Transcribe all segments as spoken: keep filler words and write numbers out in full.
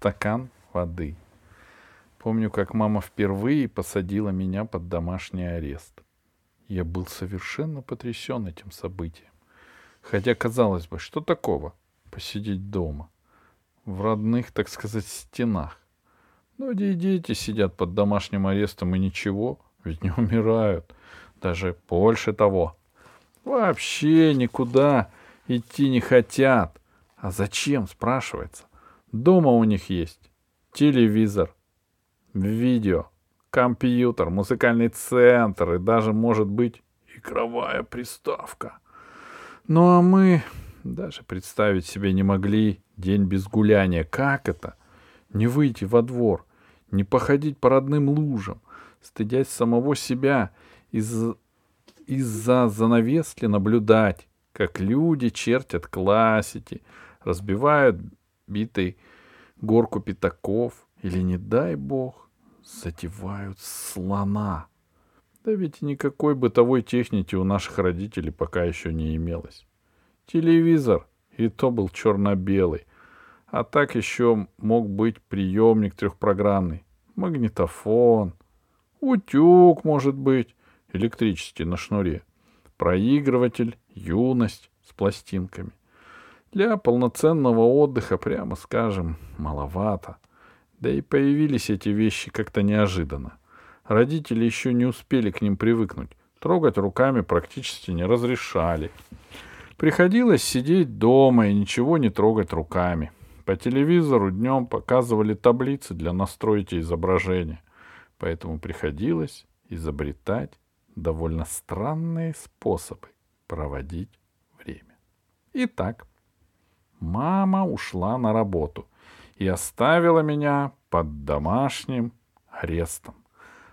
Стакан воды. Помню, как мама впервые посадила меня под домашний арест. Я был совершенно потрясен этим событием. Хотя, казалось бы, что такого? Посидеть дома. В родных, так сказать, стенах. Многие дети сидят под домашним арестом и ничего, ведь не умирают. Даже больше того. Вообще никуда идти не хотят. А зачем, спрашивается? Дома у них есть телевизор, видео, компьютер, музыкальный центр и даже, может быть, игровая приставка. Ну а мы даже представить себе не могли день без гуляния. Как это? Не выйти во двор, не походить по родным лужам, стыдясь самого себя из- из-за занавески наблюдать, как люди чертят классики, разбивают битой горку пятаков или, не дай бог, затевают слона. Да ведь никакой бытовой техники у наших родителей пока еще не имелось. Телевизор, и то был черно-белый, а так еще мог быть приемник трехпрограммный, магнитофон, утюг, может быть, электрический на шнуре, проигрыватель «Юность» с пластинками. Для полноценного отдыха, прямо скажем, маловато. Да и появились эти вещи как-то неожиданно. Родители еще не успели к ним привыкнуть. Трогать руками практически не разрешали. Приходилось сидеть дома и ничего не трогать руками. По телевизору днем показывали таблицы для настройки изображения. Поэтому приходилось изобретать довольно странные способы проводить время. Итак, мама ушла на работу и оставила меня под домашним арестом.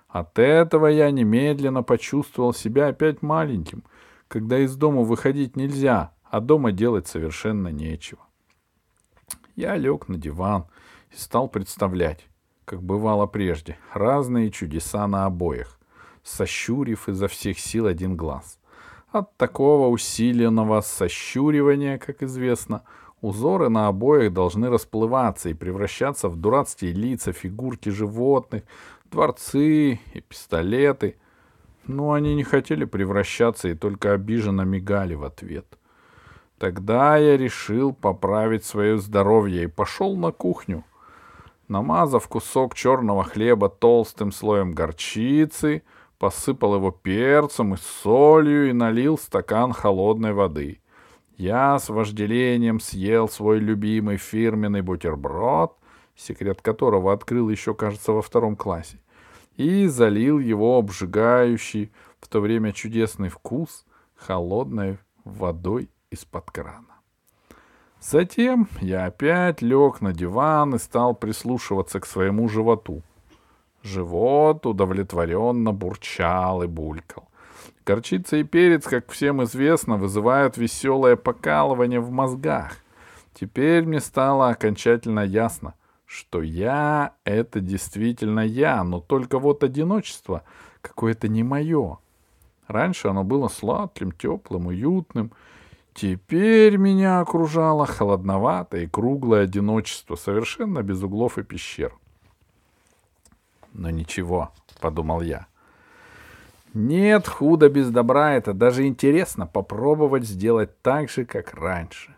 От этого я немедленно почувствовал себя опять маленьким, когда из дома выходить нельзя, а дома делать совершенно нечего. Я лег на диван и стал представлять, как бывало прежде, разные чудеса на обоях, сощурив изо всех сил один глаз. От такого усиленного сощуривания, как известно, узоры на обоях должны расплываться и превращаться в дурацкие лица, фигурки животных, дворцы и пистолеты. Но они не хотели превращаться и только обиженно мигали в ответ. Тогда я решил поправить свое здоровье и пошел на кухню. Намазав кусок черного хлеба толстым слоем горчицы, посыпал его перцем и солью и налил стакан холодной воды. Я с вожделением съел свой любимый фирменный бутерброд, секрет которого открыл еще, кажется, во втором классе, и залил его обжигающий, в то время чудесный вкус, холодной водой из-под крана. Затем я опять лег на диван и стал прислушиваться к своему животу. Живот удовлетворенно бурчал и булькал. Горчица и перец, как всем известно, вызывают веселое покалывание в мозгах. Теперь мне стало окончательно ясно, что я — это действительно я, но только вот одиночество какое-то не мое. Раньше оно было сладким, теплым, уютным. Теперь меня окружало холодноватое и круглое одиночество, совершенно без углов и пещер. «Но ничего», — подумал я. «Нет худа без добра, это даже интересно попробовать сделать так же, как раньше».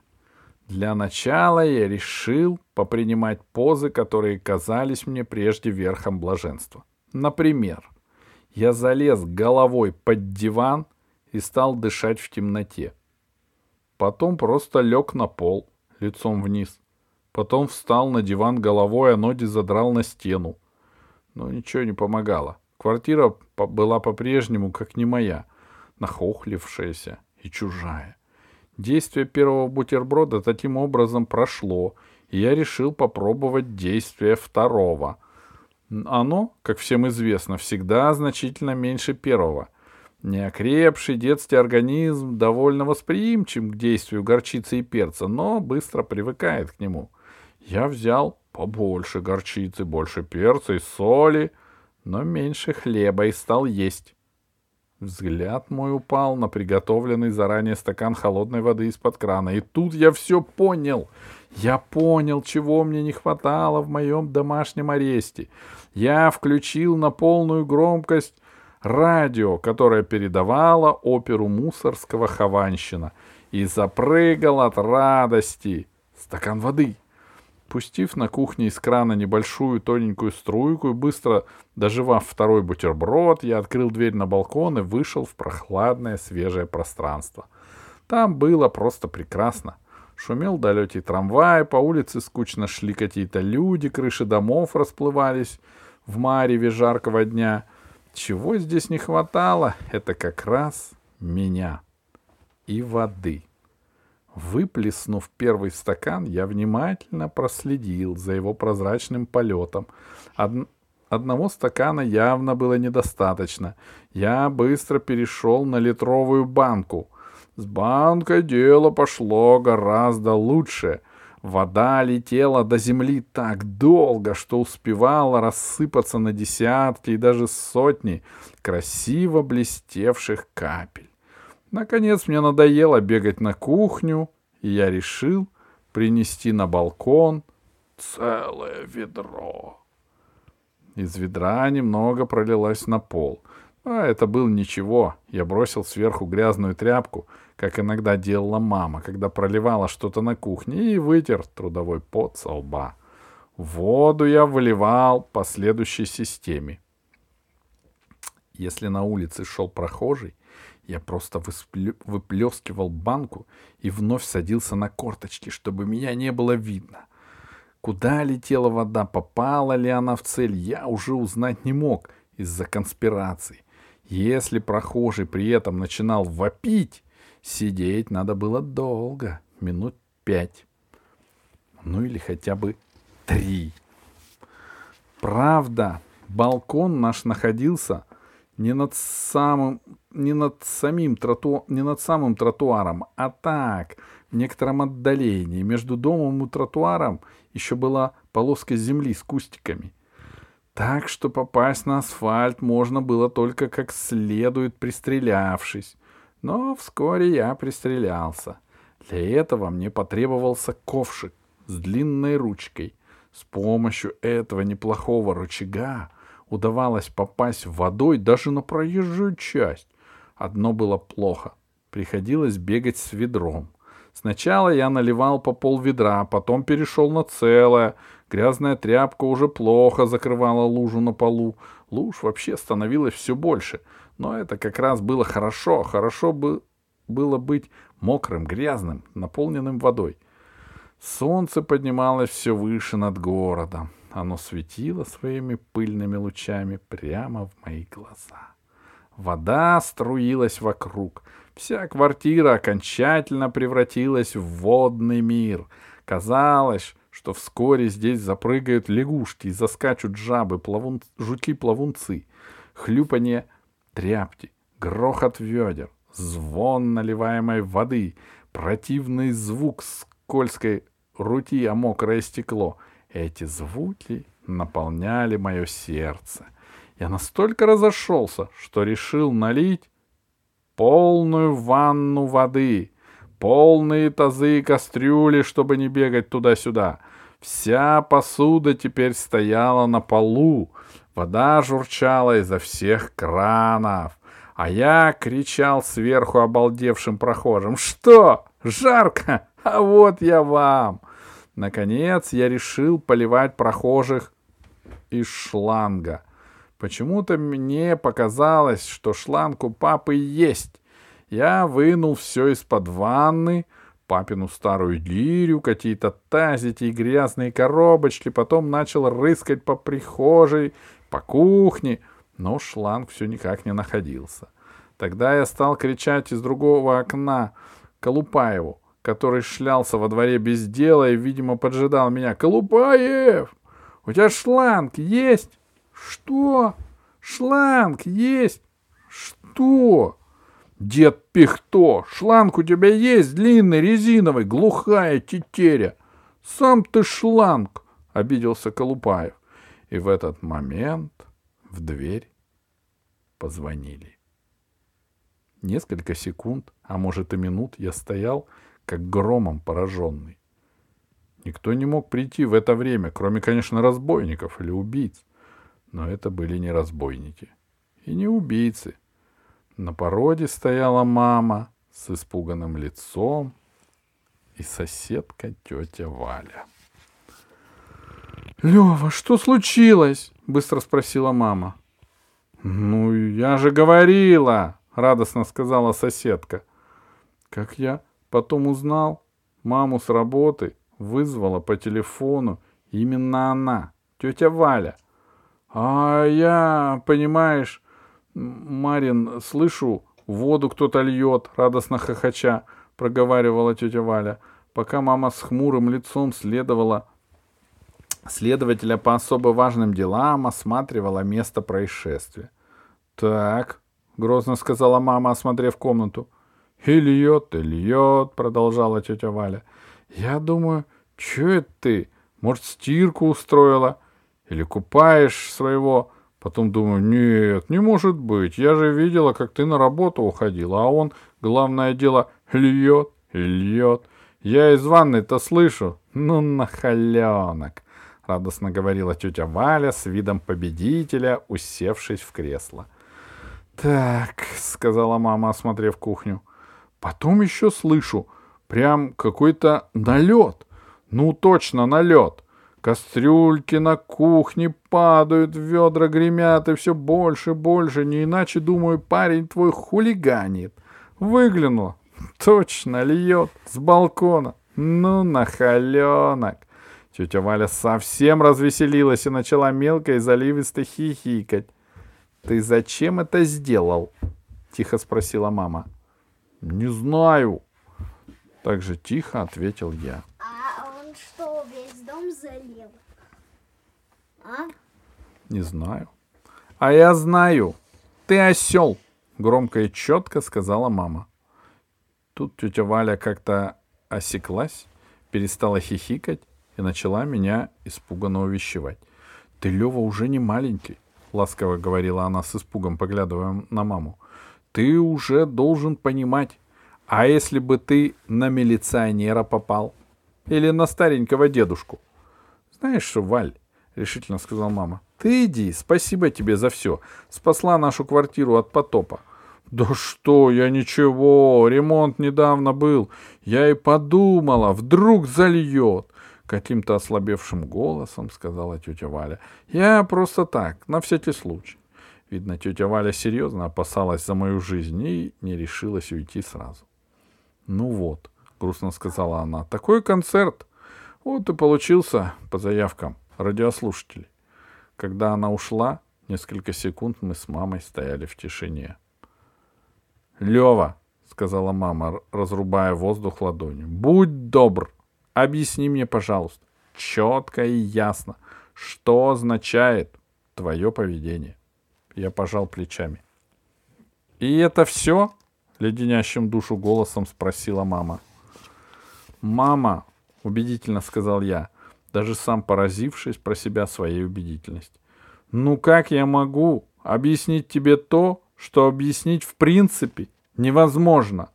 Для начала я решил попринимать позы, которые казались мне прежде верхом блаженства. Например, я залез головой под диван и стал дышать в темноте. Потом просто лег на пол, лицом вниз. Потом встал на диван головой, а ноги задрал на стену. Но ничего не помогало. Квартира была по-прежнему, как не моя, нахохлившаяся и чужая. Действие первого бутерброда таким образом прошло, и я решил попробовать действие второго. Оно, как всем известно, всегда значительно меньше первого. Неокрепший детский организм довольно восприимчив к действию горчицы и перца, но быстро привыкает к нему. Я взял побольше горчицы, больше перца и соли, но меньше хлеба и стал есть. Взгляд мой упал на приготовленный заранее стакан холодной воды из-под крана. И тут я все понял. Я понял, чего мне не хватало в моем домашнем аресте. Я включил на полную громкость радио, которое передавало оперу Мусоргского «Хованщина», и запрыгал от радости. Стакан воды. Пустив на кухне из крана небольшую тоненькую струйку и быстро доживав второй бутерброд, я открыл дверь на балкон и вышел в прохладное свежее пространство. Там было просто прекрасно. Шумел далекий трамвай, по улице скучно шли какие-то люди, крыши домов расплывались в мареве жаркого дня. Чего здесь не хватало, это как раз меня и воды. Выплеснув первый стакан, я внимательно проследил за его прозрачным полетом. Од... Одного стакана явно было недостаточно. Я быстро перешел на литровую банку. С банкой дело пошло гораздо лучше. Вода летела до земли так долго, что успевала рассыпаться на десятки и даже сотни красиво блестевших капель. Наконец мне надоело бегать на кухню, и я решил принести на балкон целое ведро. Из ведра немного пролилось на пол. А это было ничего. Я бросил сверху грязную тряпку, как иногда делала мама, когда проливала что-то на кухне, и вытер трудовой пот со лба. Воду я выливал по следующей системе. Если на улице шел прохожий, я просто выплескивал банку и вновь садился на корточки, чтобы меня не было видно. Куда летела вода, попала ли она в цель, я уже узнать не мог из-за конспирации. Если прохожий при этом начинал вопить, сидеть надо было долго, минут пять. Ну или хотя бы три. Правда, балкон наш находился не над самым, не над самим троту, не над самым тротуаром, а так, в некотором отдалении. Между домом и тротуаром еще была полоска земли с кустиками. Так что попасть на асфальт можно было только как следует пристрелявшись. Но вскоре я пристрелялся. Для этого мне потребовался ковшик с длинной ручкой. С помощью этого неплохого рычага удавалось попасть водой даже на проезжую часть. Одно было плохо. Приходилось бегать с ведром. Сначала я наливал по полведра, потом перешел на целое. Грязная тряпка уже плохо закрывала лужу на полу. Луж вообще становилось все больше. Но это как раз было хорошо. Хорошо бы было быть мокрым, грязным, наполненным водой. Солнце поднималось все выше над городом. Оно светило своими пыльными лучами прямо в мои глаза. Вода струилась вокруг. Вся квартира окончательно превратилась в водный мир. Казалось, что вскоре здесь запрыгают лягушки и заскачут жабы, плавун... жуки-плавунцы. Хлюпанье тряпки, грохот ведер, звон наливаемой воды, противный звук скользкой рути о мокрое стекло. Эти звуки наполняли мое сердце. Я настолько разошелся, что решил налить полную ванну воды, полные тазы и кастрюли, чтобы не бегать туда-сюда. Вся посуда теперь стояла на полу, вода журчала изо всех кранов, а я кричал сверху обалдевшим прохожим: «Что? Жарко? А вот я вам!» Наконец я решил поливать прохожих из шланга. Почему-то мне показалось, что шланг у папы есть. Я вынул все из-под ванны, папину старую гирю, какие-то тазики и грязные коробочки, потом начал рыскать по прихожей, по кухне, но шланг все никак не находился. Тогда я стал кричать из другого окна Колупаеву, который шлялся во дворе без дела и, видимо, поджидал меня. «Колупаев, у тебя шланг есть?» «Что? Шланг есть?» «Что?» «Дед Пихто, шланг у тебя есть? Длинный, резиновый, глухая тетеря!» «Сам ты шланг!» — обиделся Колупаев. И в этот момент в дверь позвонили. Несколько секунд, а может и минут, я стоял, как громом пораженный. Никто не мог прийти в это время, кроме, конечно, разбойников или убийц. Но это были не разбойники и не убийцы. На пороге стояла мама с испуганным лицом и соседка тетя Валя. — Лева, что случилось? — быстро спросила мама. — Ну, я же говорила, — радостно сказала соседка. Как я потом узнал, маму с работы вызвала по телефону именно она, тетя Валя. А я, понимаешь, Марин, слышу, воду кто-то льет, радостно хохоча, проговаривала тетя Валя, пока мама с хмурым лицом следовала следователя по особо важным делам, осматривала место происшествия. Так, грозно сказала мама, осмотрев комнату. И льет, и льет, продолжала тетя Валя. Я думаю, че это ты? Может, стирку устроила? Или купаешь своего? Потом думаю, нет, не может быть. Я же видела, как ты на работу уходила. А он, главное дело, льет и льет. Я из ванной-то слышу. Ну, нахаленок, радостно говорила тетя Валя с видом победителя, усевшись в кресло. Так, сказала мама, осмотрев кухню. Потом еще слышу, прям какой-то налет. Ну, точно налет. Кастрюльки на кухне падают, ведра гремят, и все больше, больше. Не иначе, думаю, парень твой хулиганит. Выглянула. Точно льет с балкона. Ну, нахаленок. Тетя Валя совсем развеселилась и начала мелко и заливисто хихикать. Ты зачем это сделал? Тихо спросила мама. Не знаю. Так же тихо ответил я. А он что, весь дом залил? А? Не знаю. А я знаю. Ты осел, громко и четко сказала мама. Тут тетя Валя как-то осеклась, перестала хихикать и начала меня испуганно увещевать. Ты, Лева, уже не маленький, ласково говорила она с испугом, поглядывая на маму. Ты уже должен понимать, а если бы ты на милиционера попал? Или на старенького дедушку? Знаешь что, Валь, решительно сказала мама, ты иди, спасибо тебе за все. Спасла нашу квартиру от потопа. Да что, я ничего, ремонт недавно был. Я и подумала, вдруг зальет. Каким-то ослабевшим голосом сказала тетя Валя. Я просто так, на всякий случай. Видно, тетя Валя серьезно опасалась за мою жизнь и не решилась уйти сразу. Ну вот, грустно сказала она, такой концерт. Вот и получился по заявкам радиослушателей. Когда она ушла, несколько секунд мы с мамой стояли в тишине. Лева, сказала мама, разрубая воздух ладонью, будь добр, объясни мне, пожалуйста, четко и ясно, что означает твое поведение. Я пожал плечами. «И это все?» — леденящим душу голосом спросила мама. «Мама!» — убедительно сказал я, даже сам поразившись про себя своей убедительностью. «Ну как я могу объяснить тебе то, что объяснить в принципе невозможно?»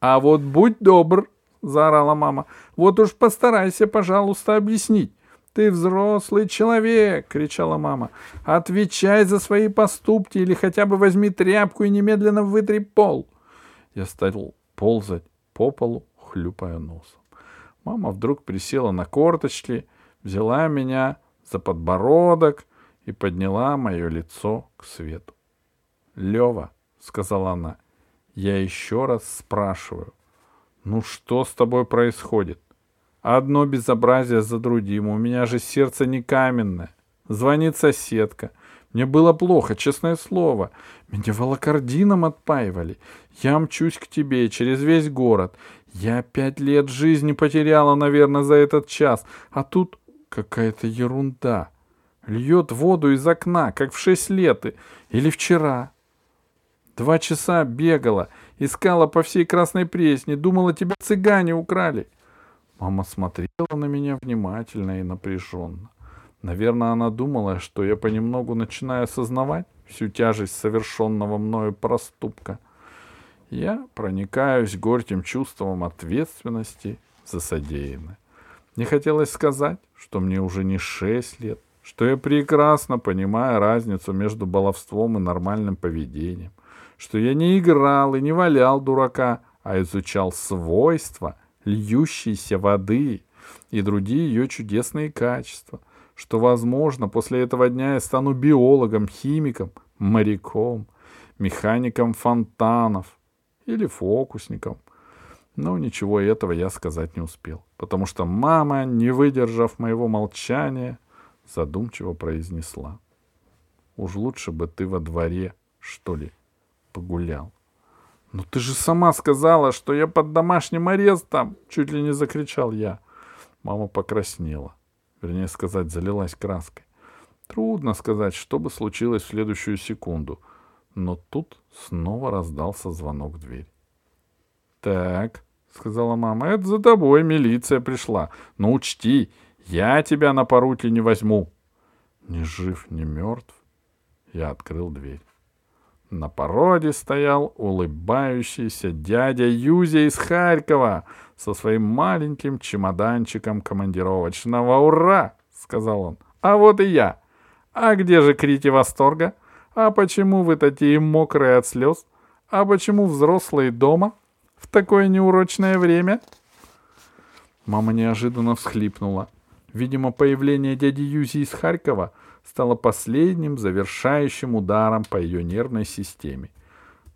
«А вот будь добр!» — заорала мама. «Вот уж постарайся, пожалуйста, объяснить!» «Ты взрослый человек!» — кричала мама. «Отвечай за свои поступки или хотя бы возьми тряпку и немедленно вытри пол!» Я стал ползать по полу, хлюпая носом. Мама вдруг присела на корточки, взяла меня за подбородок и подняла мое лицо к свету. «Лева!» — сказала она. «Я еще раз спрашиваю. Ну что с тобой происходит? Одно безобразие за другим. У меня же сердце не каменное. Звонит соседка. Мне было плохо, честное слово. Меня волокордином отпаивали. Я мчусь к тебе через весь город. Я пять лет жизни потеряла, наверное, за этот час. А тут какая-то ерунда. Льет воду из окна, как в шесть лет. Или вчера. Два часа бегала, искала по всей Красной Пресне. Думала, тебя цыгане украли. Мама смотрела на меня внимательно и напряженно. Наверное, она думала, что я понемногу начинаю осознавать всю тяжесть совершенного мною проступка. Я проникаюсь горьким чувством ответственности за содеянное. Мне хотелось сказать, что мне уже не шесть лет, что я прекрасно понимаю разницу между баловством и нормальным поведением, что я не играл и не валял дурака, а изучал свойства льющейся воды и другие ее чудесные качества, что, возможно, после этого дня я стану биологом, химиком, моряком, механиком фонтанов или фокусником. Но ничего этого я сказать не успел, потому что мама, не выдержав моего молчания, задумчиво произнесла: «Уж лучше бы ты во дворе, что ли, погулял». «Но ты же сама сказала, что я под домашним арестом!» — чуть ли не закричал я. Мама покраснела, вернее сказать, залилась краской. Трудно сказать, что бы случилось в следующую секунду, но тут снова раздался звонок в дверь. «Так», — сказала мама, — «это за тобой милиция пришла. Но учти, я тебя на поруки не возьму». Ни жив, ни мертв, я открыл дверь. На пороге стоял улыбающийся дядя Юзя из Харькова со своим маленьким чемоданчиком командировочного. «Ура!» — сказал он. «А вот и я! А где же крики восторга? А почему вы такие мокрые от слез? А почему взрослые дома в такое неурочное время?» Мама неожиданно всхлипнула. Видимо, появление дяди Юзи из Харькова стало последним завершающим ударом по ее нервной системе.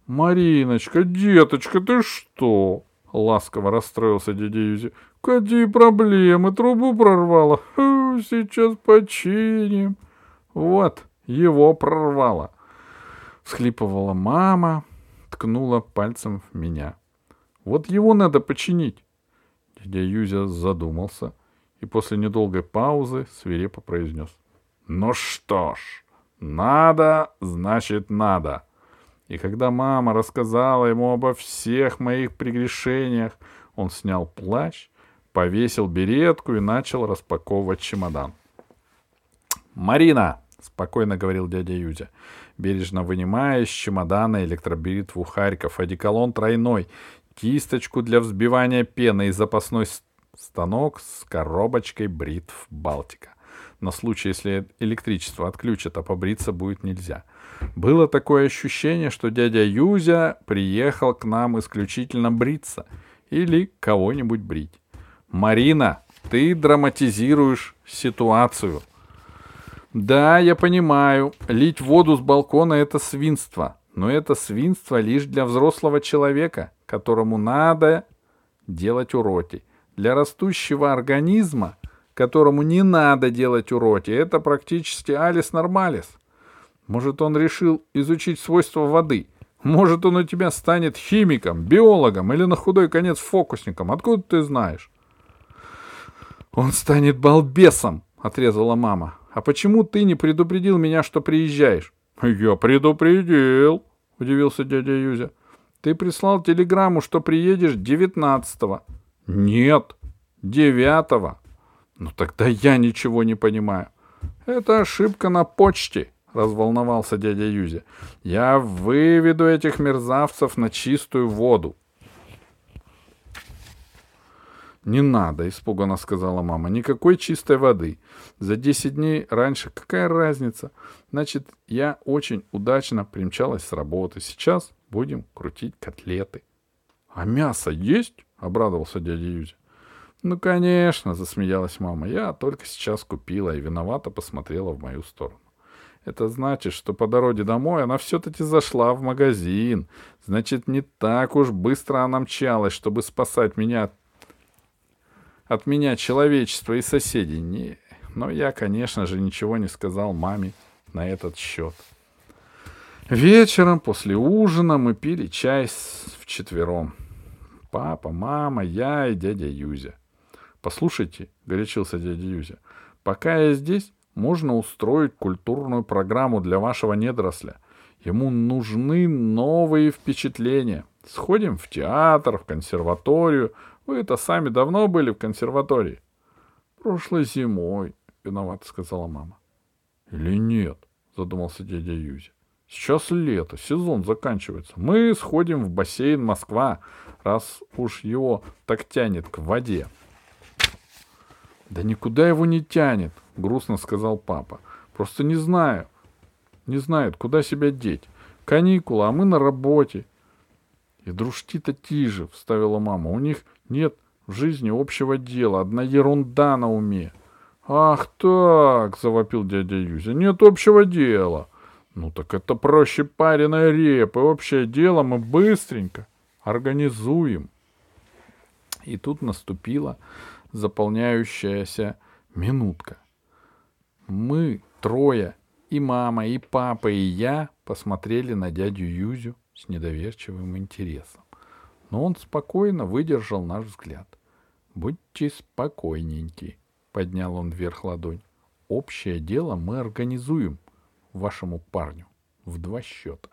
«Мариночка, деточка, ты что?» — ласково расстроился дядя Юзи. «Какие проблемы? Трубу прорвало. Фу, сейчас починим». «Вот, его прорвало!» — всхлипывала мама, ткнула пальцем в меня. «Вот его надо починить!» Дядя Юзя задумался и после недолгой паузы свирепо произнес: «Ну что ж, надо, значит надо». И когда мама рассказала ему обо всех моих прегрешениях, он снял плащ, повесил беретку и начал распаковывать чемодан. «Марина!» — спокойно говорил дядя Юзя, бережно вынимая из чемодана электробритву «Харьков», одеколон тройной, кисточку для взбивания пены и запасной станок с коробочкой бритв «Балтика». На случай, если электричество отключат, а побриться будет нельзя. Было такое ощущение, что дядя Юзя приехал к нам исключительно бриться или кого-нибудь брить. «Марина, ты драматизируешь ситуацию». «Да, я понимаю, лить воду с балкона — это свинство, но это свинство лишь для взрослого человека, которому надо делать уроки. Для растущего организма, которому не надо делать уроки, это практически алис нормалис. Может, он решил изучить свойства воды. Может, он у тебя станет химиком, биологом или на худой конец фокусником. Откуда ты знаешь?» «Он станет балбесом», — отрезала мама. «А почему ты не предупредил меня, что приезжаешь?» «Я предупредил», — удивился дядя Юзя. «Ты прислал телеграмму, что приедешь девятнадцатого». «Нет, девятого». «Ну тогда я ничего не понимаю». «Это ошибка на почте», — разволновался дядя Юзя. «Я выведу этих мерзавцев на чистую воду». «Не надо», — испуганно сказала мама. «Никакой чистой воды. За десять дней раньше какая разница? Значит, я очень удачно примчалась с работы. Сейчас будем крутить котлеты». «А мясо есть?» — обрадовался дядя Юзя. «Ну, конечно», — засмеялась мама. «Я только сейчас купила и виновато посмотрела в мою сторону». «Это значит, что по дороге домой она все-таки зашла в магазин. Значит, не так уж быстро она мчалась, чтобы спасать меня от От меня, человечество и соседей. Не, но я, конечно же, ничего не сказал маме на этот счет». Вечером после ужина мы пили чай вчетвером. Папа, мама, я и дядя Юзя. «Послушайте», — горячился дядя Юзя, — «пока я здесь, можно устроить культурную программу для вашего недоросля. Ему нужны новые впечатления. Сходим в театр, в консерваторию. Вы-то сами давно были в консерватории?» «Прошлой зимой», — виновато сказала мама. «Или нет?» — задумался дядя Юзя. «Сейчас лето, сезон заканчивается. Мы сходим в бассейн «Москва», раз уж его так тянет к воде». Да никуда его не тянет, грустно сказал папа. Просто не знаю. Не знает, куда себя деть. Каникулы, а мы на работе. И дружки-то тиже, вставила мама. У них нет в жизни общего дела. Одна ерунда на уме. Ах так, завопил дядя Юзя. Нет общего дела. Ну так это проще пареной репы. Общее дело мы быстренько организуем. И тут наступила заполняющаяся минутка. Мы трое, и мама, и папа, и я посмотрели на дядю Юзю с недоверчивым интересом. Но он спокойно выдержал наш взгляд. «Будьте спокойненьки», — поднял он вверх ладонь. «Общее дело мы организуем вашему парню в два счета».